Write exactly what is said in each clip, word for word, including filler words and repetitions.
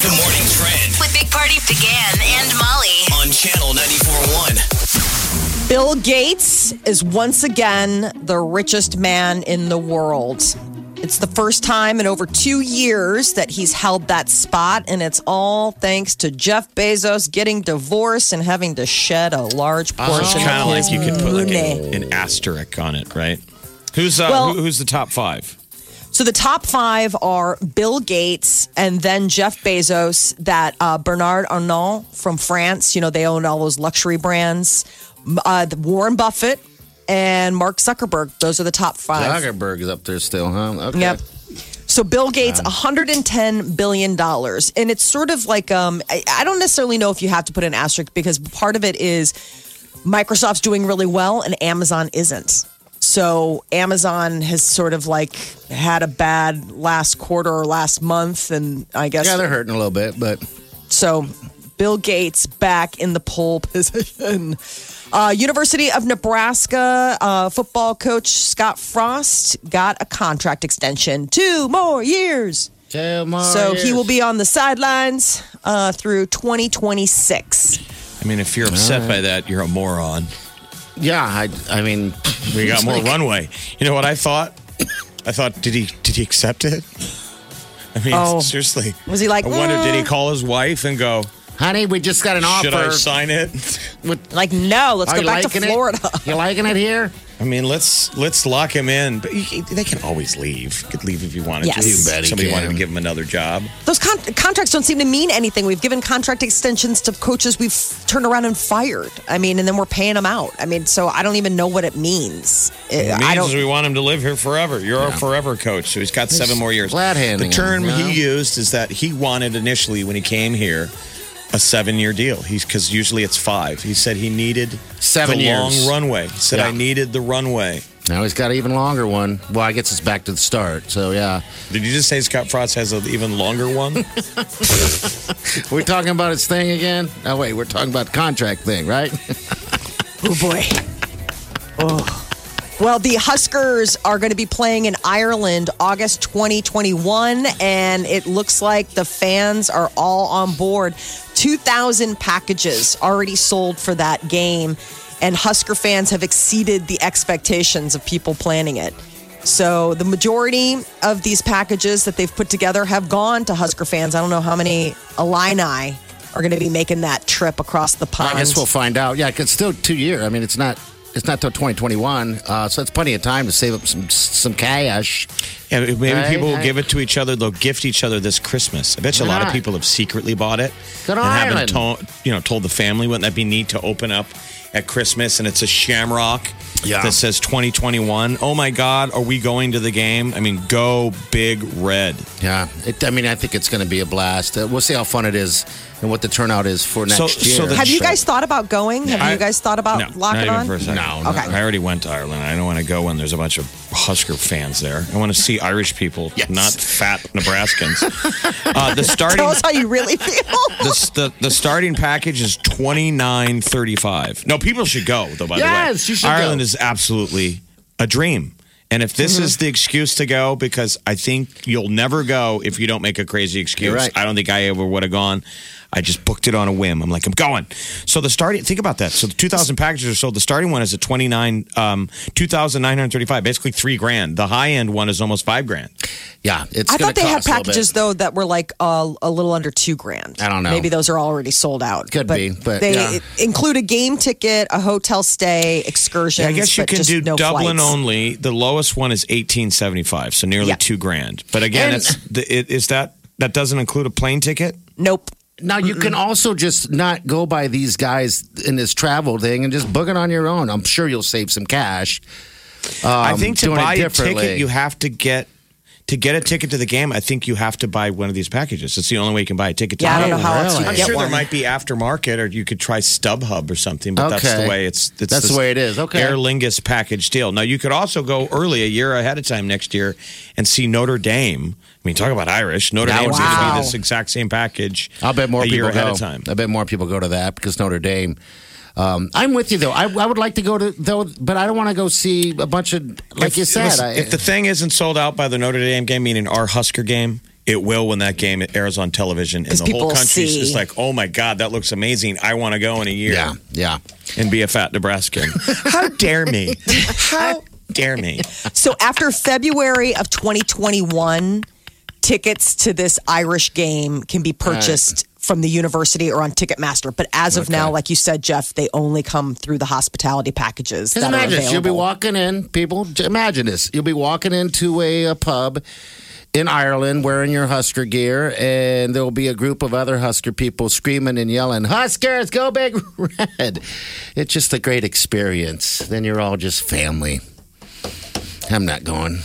Good Morning Trend with Big Party began and Molly on Channel ninety-four point one. Bill Gates is once again the richest man in the world. It's the first time in over two years that he's held that spot, and it's all thanks to Jeff Bezos getting divorced and having to shed a large portion oh, of his money. It's kind of like you could put like a, an asterisk on it, right? Who's uh, well, who, who's the top five? So the top five are Bill Gates and then Jeff Bezos, that uh, Bernard Arnault from France. You know, they own all those luxury brands. Uh, Warren Buffett. And Mark Zuckerberg. Those are the top five. Zuckerberg is up there still, huh? Okay. Yep. So Bill Gates, one hundred ten billion dollars. And it's sort of like, um, I, I don't necessarily know if you have to put an asterisk because part of it is Microsoft's doing really well and Amazon isn't. So Amazon has sort of like had a bad last quarter or last month. And I guess. Yeah, they're hurting a little bit, but. So Bill Gates back in the pole position. Uh, University of Nebraska uh, football coach Scott Frost got a contract extension. Two more years. Two more so years. He will be on the sidelines uh, through twenty twenty-six. I mean, if you're upset right. by that, you're a moron. Yeah, I, I mean... We got more like, runway. You know what I thought? I thought, did he did he accept it? I mean, oh. seriously. Was he like... I wonder, mm. did he call his wife and go... Honey, we just got an offer. Should I sign it? With, like, no. Let's go back to Florida. It? You liking it here? I mean, let's let's lock him in. But you, they can always leave. You could leave if you wanted yes. to. Yes, somebody can. Wanted to give him another job. Those con- contracts don't seem to mean anything. We've given contract extensions to coaches we've turned around and fired. I mean, and then we're paying them out. I mean, so I don't even know what it means. It, it means I don't, we want him to live here forever. You're yeah. our forever coach. So he's got he's seven more years. Flat-handing the term him, you know? He used is that he wanted initially when he came here. A seven-year deal. He's because usually it's five. He said he needed seven the years. Long runway. He said, yeah. I needed the runway. Now he's got an even longer one. Well, I guess it's back to the start, so yeah. Did you just say Scott Frost has an even longer one? We're talking about his thing again? Oh, wait, we're talking about the contract thing, right? Oh, boy. Oh. Well, the Huskers are going to be playing in Ireland August twenty twenty-one, and it looks like the fans are all on board. two thousand packages already sold for that game, and Husker fans have exceeded the expectations of people planning it. So the majority of these packages that they've put together have gone to Husker fans. I don't know how many Illini are going to be making that trip across the pond. I guess we'll find out. Yeah, it's still two years. I mean, it's not... It's not till twenty twenty-one, uh, so it's plenty of time to save up some some cash. Yeah, maybe right, people will right. give it to each other. They'll gift each other this Christmas. I bet you a lot of people have secretly bought it Good and Ireland. haven't to, you know, told the family. Wouldn't that be neat to open up at Christmas? And it's a shamrock yeah. that says twenty twenty-one. Oh, my God, are we going to the game? I mean, go Big Red. Yeah. It, I mean, I think it's going to be a blast. Uh, we'll see how fun it is and what the turnout is for next so, year. So Have you guys thought about going? Have I, you guys thought about no, locking on? For a second. No, no. Okay. I already went to Ireland. I don't want to go when there's a bunch of Husker fans there. I want to see Irish people, yes. not fat Nebraskans. uh, the starting, Tell us how you really feel. the, the, the starting package is twenty-nine thirty-five. No, people should go, though, by yes, the way. You should Ireland go. Is absolutely a dream. And if this mm-hmm. is the excuse to go, because I think you'll never go if you don't make a crazy excuse. Right. I don't think I ever would have gone. I just booked it on a whim. I'm like, I'm going. So the starting, think about that. So the two thousand packages are sold. The starting one is at twenty-nine, um, two thousand nine hundred thirty-five, basically three grand. The high end one is almost five grand. Yeah. It's I thought they had packages, though, that were like uh, a little under two grand. I don't know. Maybe those are already sold out. Could but be. But they yeah. include a game ticket, a hotel stay, excursions. Yeah, I guess you can do no Dublin flights. Only. The lowest one is eighteen seventy-five, so nearly yeah. two grand. But again, it's, it, is that that doesn't include a plane ticket? Nope. Now, you can also just not go by these guys in this travel thing and just book it on your own. I'm sure you'll save some cash. Um, I think to buy a ticket, you have to get... to get a ticket to the game, I think you have to buy one of these packages. It's the only way you can buy a ticket to yeah, the game. I don't know how really? else you can I'm get sure one. There might be aftermarket, or you could try StubHub or something, but okay. that's the way it's, it's that's the way it is. Okay. Aer Lingus package deal. Now, you could also go early, a year ahead of time next year, and see Notre Dame. I mean, talk about Irish. Notre Dame's wow. going to be this exact same package I'll bet more a year people ahead go. of time. I bet more people go to that because Notre Dame... Um, I'm with you, though. I, I would like to go to, though, but I don't want to go see a bunch of, like if, you said. Listen, I, if the thing isn't sold out by the Notre Dame game, meaning our Husker game, it will when that game airs on television. And the whole country is like, oh, my God, that looks amazing. I want to go in a year. Yeah, yeah. And be a fat Nebraskan. How dare me? How dare me? So after February of twenty twenty-one, tickets to this Irish game can be purchased from the university or on Ticketmaster. But as of okay. now, like you said, Jeff, they only come through the hospitality packages that imagine are available. This. You'll be walking in, people, imagine this. You'll be walking into a, a pub in Ireland wearing your Husker gear, and there'll be a group of other Husker people screaming and yelling, Huskers, go big red. It's just a great experience. Then you're all just family. I'm not going.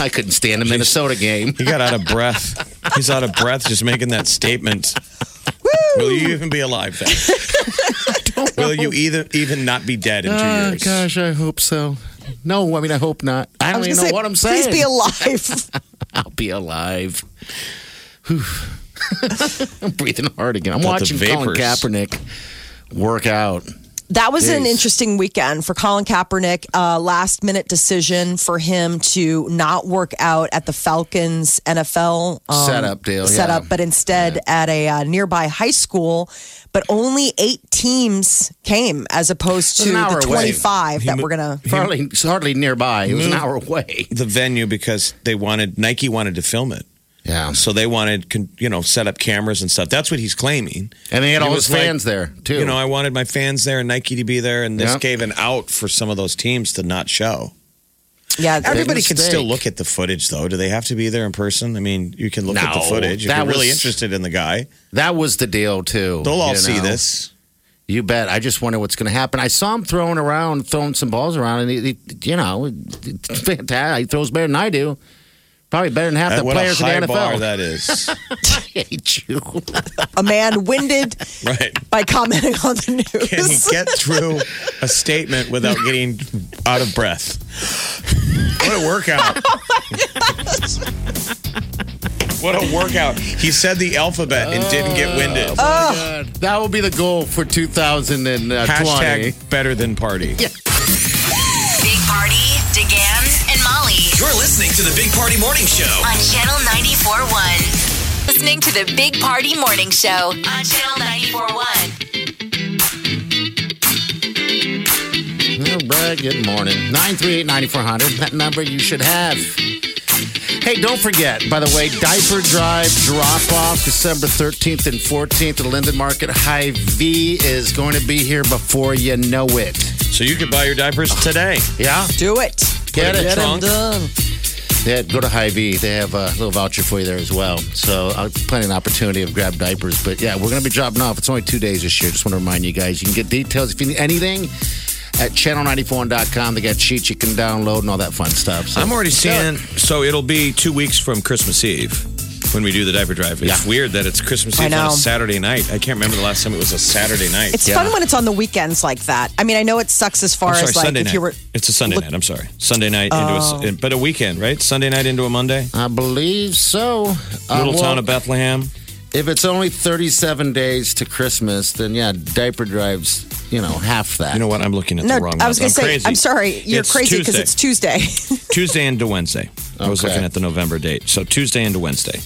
I couldn't stand a Minnesota game. He got out of breath. He's out of breath just making that statement. Woo! Will you even be alive then? Will you either, even not be dead in two oh, years? Gosh, I hope so. No, I mean, I hope not. I don't I even know say, what I'm saying. Please be alive. I'll be alive. I'm breathing hard again. I'm watching Colin Kaepernick work out. That was Jeez. an interesting weekend for Colin Kaepernick. Uh, last minute decision for him to not work out at the Falcons N F L um, setup deal, setup, yeah. but instead yeah. at a uh, nearby high school. But only eight teams came, as opposed to the twenty-five away. that he, we're gonna. Hardly, hardly nearby. It was an hour away. The venue, because they wanted Nike wanted to film it. Yeah. So they wanted, you know, set up cameras and stuff. That's what he's claiming. And they had all his fans like, there, too. You know, I wanted my fans there and Nike to be there. And this yep. gave an out for some of those teams to not show. Yeah. Everybody can still look at the footage, though. Do they have to be there in person? I mean, you can look no, at the footage. If you're was, really interested in the guy. That was the deal, too. They'll all see know. this. You bet. I just wonder what's going to happen. I saw him throwing around, throwing some balls around. And, he, he, you know, it's fantastic. He throws better than I do. Probably better than half the what players in the N F L. What a high bar that is. I hate you. A man winded right. by commenting on the news. Can he get through a statement without getting out of breath? What a workout. What a workout. He said the alphabet and didn't get winded. Oh, oh. That will be the goal for two thousand twenty. Hashtag better than party. Yeah. Big Party, DeGan and Molly. You're listening to the Big Party Morning Show on Channel ninety-four point one. Listening to the Big Party Morning Show on Channel ninety-four point one. All right, good morning. nine three eight, nine four zero zero. That number you should have. Hey, don't forget, by the way, diaper drive drop-off December thirteenth and fourteenth at Linden Market. Hy-Vee is going to be here before you know it. So you could buy your diapers today. Yeah. Do it. Get it. Get them done. Yeah, go to Hy-Vee. They have a little voucher for you there as well. So I'll plenty of an opportunity of grab diapers. But yeah, we're going to be dropping off. It's only two days this year. Just want to remind you guys. You can get details if you need anything at channel ninety-four one dot com. They got sheets you can download and all that fun stuff. So I'm already seeing. So it'll be two weeks from Christmas Eve when we do the diaper drive. It's yeah. weird that it's Christmas Eve on a Saturday night. I can't remember the last time it was a Saturday night. It's yeah. fun when it's on the weekends like that. I mean, I know it sucks as far sorry, as like Sunday if night. you were... It's a Sunday look- night, I'm sorry. Sunday night oh. into a... But a weekend, right? Sunday night into a Monday? I believe so. Little uh, well, town of Bethlehem. If it's only thirty-seven days to Christmas, then yeah, diaper drives, you know, half that. You know what? I'm looking at no, the wrong one. I was going to say, crazy. I'm sorry. You're it's crazy because it's Tuesday. Tuesday into Wednesday. Okay. I was looking at the November date. So Tuesday into Wednesday.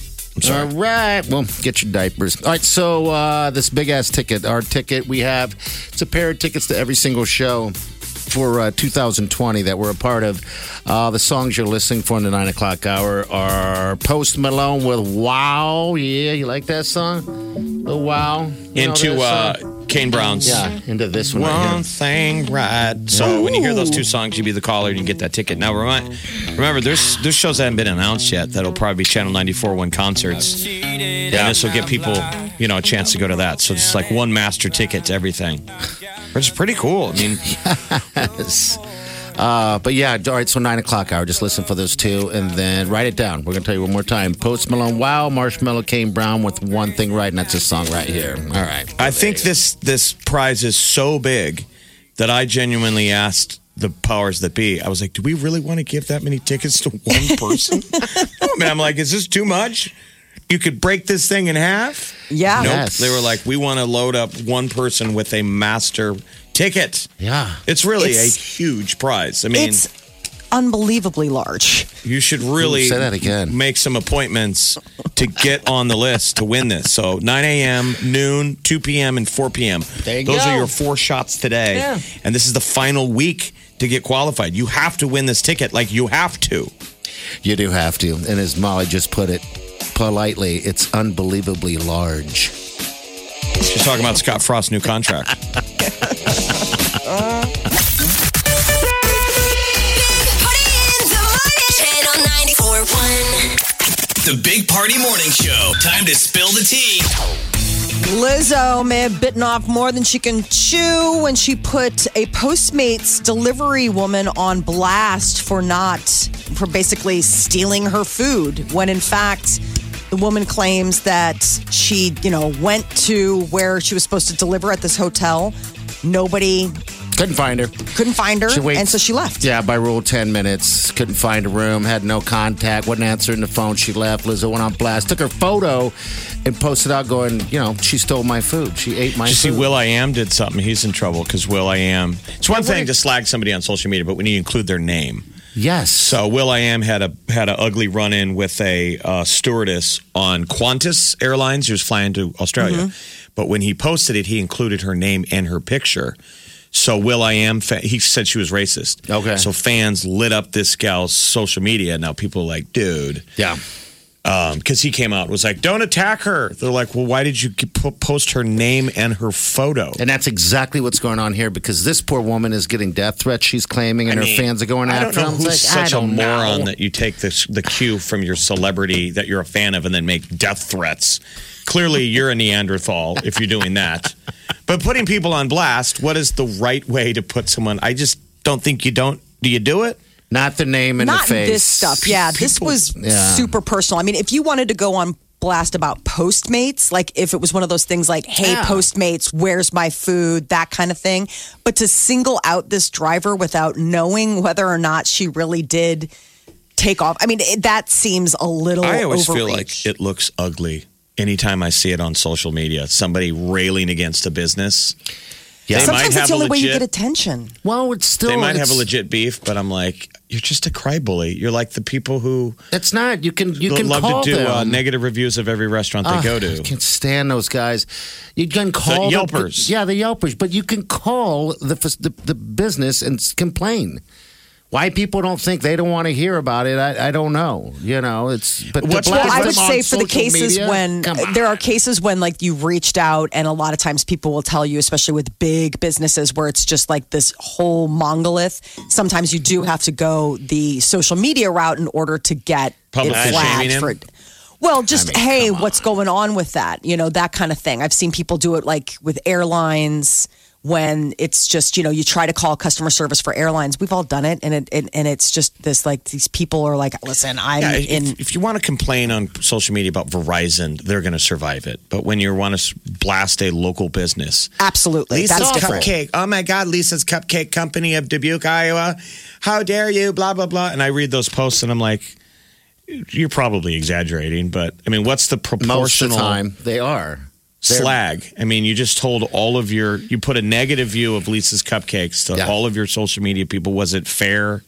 All right. Well, get your diapers. All right. So uh, this big-ass ticket, our ticket we have, it's a pair of tickets to every single show for uh, two thousand twenty that we're a part of. Uh, the songs you're listening for in the nine o'clock hour are Post Malone with Wow. Yeah, you like that song? The Wow. You into uh, Kane Brown's. Yeah, into this one. One right thing right. So Ooh. when you hear those two songs, you be the caller and you get that ticket. Now, remind, remember, there's, there's shows that haven't been announced yet. That'll probably be Channel ninety-four point one concerts. Yeah. And this will give people, you know, a chance to go to that. So it's like one master ticket to everything. Which is pretty cool. I mean... Yes. Uh, but yeah, all right, so nine o'clock hour. Just listen for those two and then write it down. We're going to tell you one more time. Post Malone, wow, Marshmallow Kane Brown with one thing right, and that's his song right here. All right. I think this, this prize is so big that I genuinely asked the powers that be. I was like, do we really want to give that many tickets to one person? I mean, I'm like, is this too much? You could break this thing in half? Yeah. Nope. Yes. They were like, we want to load up one person with a master ticket. Yeah. It's really it's, a huge prize. I mean, it's unbelievably large. You should really say that again. Make some appointments to get on the list to win this. So nine a.m., noon, two p.m., and four p.m. There you Those go. Are your four shots today. Yeah. And this is the final week to get qualified. You have to win this ticket. Like, you have to. You do have to. And as Molly just put it, politely, it's unbelievably large. She's talking about Scott Frost's new contract. uh. The Big Party Morning Show. Time to spill the tea. Lizzo may have bitten off more than she can chew when she put a Postmates delivery woman on blast for not, for basically stealing her food, when in fact the woman claims that she, you know, went to where she was supposed to deliver at this hotel. Nobody... Couldn't find her. Couldn't find her, and so she left. Yeah, by rule, ten minutes. Couldn't find a room, had no contact, wasn't answering the phone. She left. Lizzo went on blast, took her photo, and posted out going, you know, she stole my food. She ate my you food. You see, Will.i.am did something. He's in trouble because Will.i.am... It's one thing to slag somebody on social media, but when you include their name... Yes. So Will.i.am had a had an ugly run-in with a uh, stewardess on Qantas Airlines. He was flying to Australia. Mm-hmm. But when he posted it, he included her name and her picture. So Will.i.am, fa- he said she was racist. Okay. So fans lit up this gal's social media. Now people are like, dude. Yeah. Because um, he came out and was like, don't attack her. They're like, well, why did you post her name and her photo? And that's exactly what's going on here, because this poor woman is getting death threats, she's claiming, and I her mean, fans are going I after her. I don't know who's like, such a moron know. that you take this, the cue from your celebrity that you're a fan of and then make death threats. Clearly, you're a Neanderthal if you're doing that. But putting people on blast, what is the right way to put someone? I just don't think you don't. Do you do it? Not the name and the face. Not this stuff. Yeah, People, this was yeah. super personal. I mean, if you wanted to go on blast about Postmates, like if it was one of those things like, hey, yeah. Postmates, where's my food, that kind of thing. But to single out this driver without knowing whether or not she really did take off, I mean, it, that seems a little I always overreach. Feel like it looks ugly anytime I see it on social media, somebody railing against a business. Yeah. They Sometimes might it's have the only legit, way you get attention. Well, it's still... They might have a legit beef, but I'm like, you're just a cry bully. You're like the people who... That's not... You can you can love call to do them. Uh, negative reviews of every restaurant uh, they go to. I can't stand those guys. You can call... The Yelpers. The, yeah, the Yelpers. But you can call the, the, the business and complain. Why people don't think they don't want to hear about it, I, I don't know. You know, it's... But What's well, I would say for the cases media? when... There are cases when, like, you've reached out, and a lot of times people will tell you, especially with big businesses where it's just like this whole monolith, sometimes you do have to go the social media route in order to get Public it flagged for... Well, just, I mean, hey, what's going on with that? You know, that kind of thing. I've seen people do it, like, with airlines... When it's just, you know, you try to call customer service for airlines. We've all done it. And it, it and it's just this, like, these people are like, listen, I'm yeah, if, in. If you want to complain on social media about Verizon, they're going to survive it. But when you want to blast a local business. Absolutely. Lisa's That's different. Cupcake. Oh, my God. Lisa's Cupcake Company of Dubuque, Iowa. How dare you? Blah, blah, blah. And I read those posts and I'm like, you're probably exaggerating. But, I mean, what's the proportional. Most of the time, they are. Slag. I mean, you just told all of your, you put a negative view of Lisa's Cupcakes to yeah. all of your social media people. Was it fair?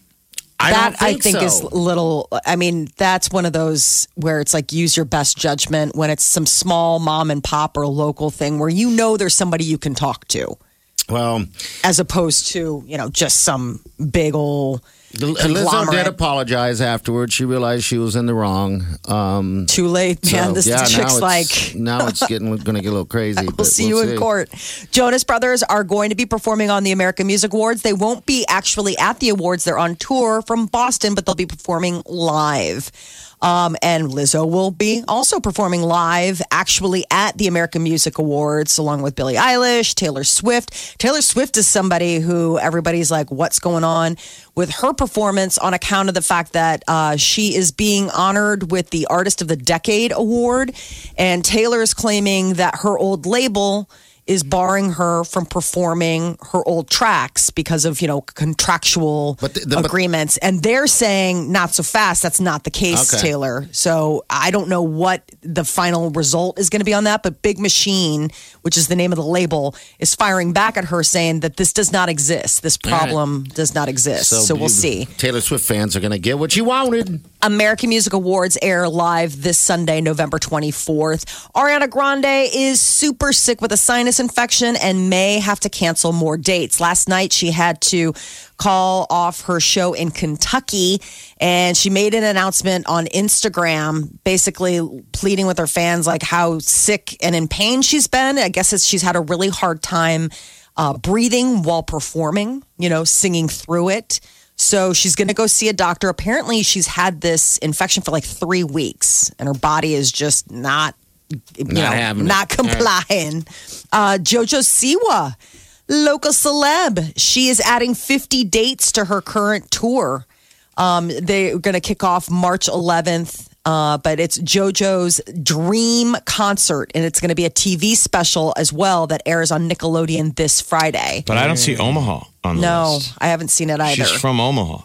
I that don't think I think so. Is little, I mean, that's one of those where it's like, use your best judgment when it's some small mom and pop or local thing where you know there's somebody you can talk to. Well, as opposed to, you know, just some big old conglomerate. Lizzo did apologize afterwards. She realized she was in the wrong. Um, Too late, man. So, this yeah, chick's like... now it's getting going to get a little crazy. We'll but see we'll you see. in court. Jonas Brothers are going to be performing on the American Music Awards. They won't be actually at the awards. They're on tour from Boston, but they'll be performing live. Um, and Lizzo will be also performing live, actually, at the American Music Awards, along with Billie Eilish, Taylor Swift. Taylor Swift is somebody who everybody's like, what's going on with her performance on account of the fact that uh, she is being honored with the Artist of the Decade Award. And Taylor is claiming that her old label is barring her from performing her old tracks because of, you know, contractual but the, the, agreements. But and they're saying not so fast. That's not the case, okay. Taylor. So I don't know what the final result is going to be on that. But Big Machine, which is the name of the label, is firing back at her saying that this does not exist. This problem right. does not exist. So, so we'll you, see. Taylor Swift fans are going to get what she wanted. American Music Awards air live this Sunday, November twenty-fourth. Ariana Grande is super sick with a sinus infection and may have to cancel more dates. Last night, she had to call off her show in Kentucky, and she made an announcement on Instagram, basically pleading with her fans like how sick and in pain she's been. I guess it's, she's had a really hard time uh, breathing while performing, you know, singing through it. So she's going to go see a doctor. Apparently, she's had this infection for like three weeks, and her body is just not You not know, not it. complying. Right. Uh, Jojo Siwa, local celeb. She is adding fifty dates to her current tour. Um, they're going to kick off March eleventh, uh, but it's Jojo's Dream Concert, and it's going to be a T V special as well that airs on Nickelodeon this Friday. But I don't see Omaha on the no, list. No, I haven't seen it either. She's from Omaha.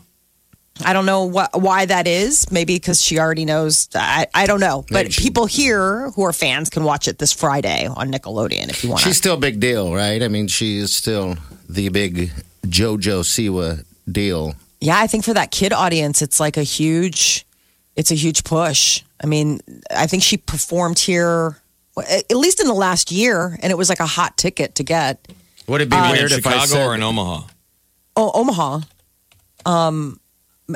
I don't know what, why that is. Maybe because she already knows. I, I don't know. But she, people here who are fans can watch it this Friday on Nickelodeon if you want. She's still a big deal, right? I mean, she is still the big JoJo Siwa deal. Yeah, I think for that kid audience, it's like a huge, it's a huge push. I mean, I think she performed here, at least in the last year, and it was like a hot ticket to get. Would it be um, weird in Chicago if I said, or in Omaha? Oh, Omaha. Um...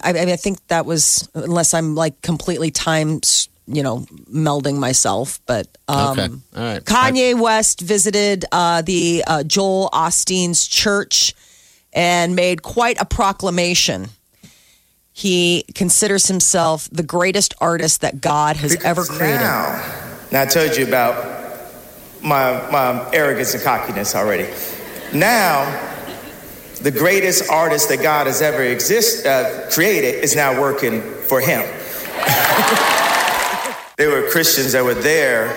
I, mean, I think that was, unless I'm like completely time, you know, melding myself. But um, okay. All right. Kanye I- West visited uh, the uh, Joel Osteen's church and made quite a proclamation. He considers himself the greatest artist that God has because ever created. Now, now, I told you about my my arrogance and cockiness already. Now, the greatest artist that God has ever exist, uh, created is now working for him. There were Christians that were there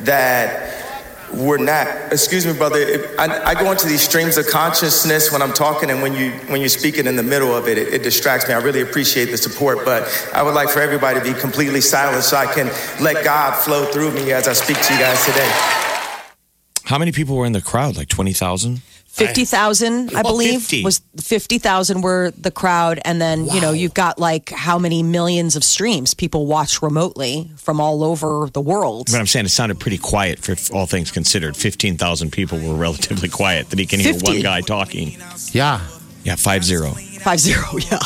that were not, excuse me, brother, if I, I go into these streams of consciousness when I'm talking, and when, you, when you're speaking in the middle of it, it, it distracts me. I really appreciate the support, but I would like for everybody to be completely silent so I can let God flow through me as I speak to you guys today. How many people were in the crowd, like twenty thousand? fifty thousand, I believe, fifty was fifty thousand were the crowd. And then, wow. you know, you've got like how many millions of streams people watch remotely from all over the world. But I'm saying it sounded pretty quiet for all things considered. fifteen thousand people were relatively quiet that he can fifty hear one guy talking. Yeah. Yeah, five zero. Five zero, yeah.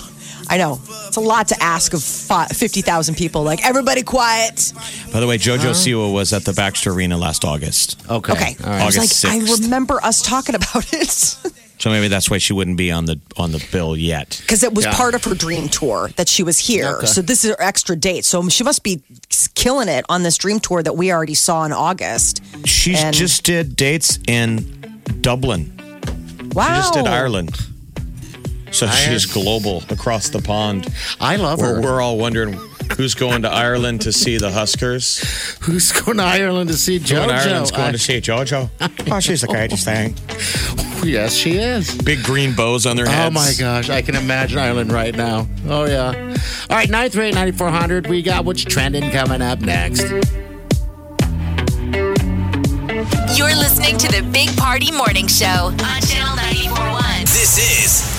I know. It's a lot to ask of fifty thousand people. Like, everybody quiet. By the way, JoJo Siwa was at the Baxter Arena last August. Okay. Okay. All right. August I was like, sixth. I remember us talking about it. So maybe that's why she wouldn't be on the on the bill yet. Because it was yeah. part of her dream tour that she was here. Okay. So this is her extra date. So she must be killing it on this dream tour that we already saw in August. She and- just did dates in Dublin. Wow. She just did Ireland. So she's global across the pond. I love her. We're all wondering who's going to Ireland to see the Huskers. Who's going to Ireland to see JoJo? Who's Ireland's going I... to see JoJo. Oh, she's the greatest thing. Yes, she is. Big green bows on their heads. Oh, my gosh. I can imagine Ireland right now. Oh, yeah. All right, nine three eight, nine four zero zero. We got what's trending coming up next. You're listening to the Big Party Morning Show on Channel ninety-four point one. This is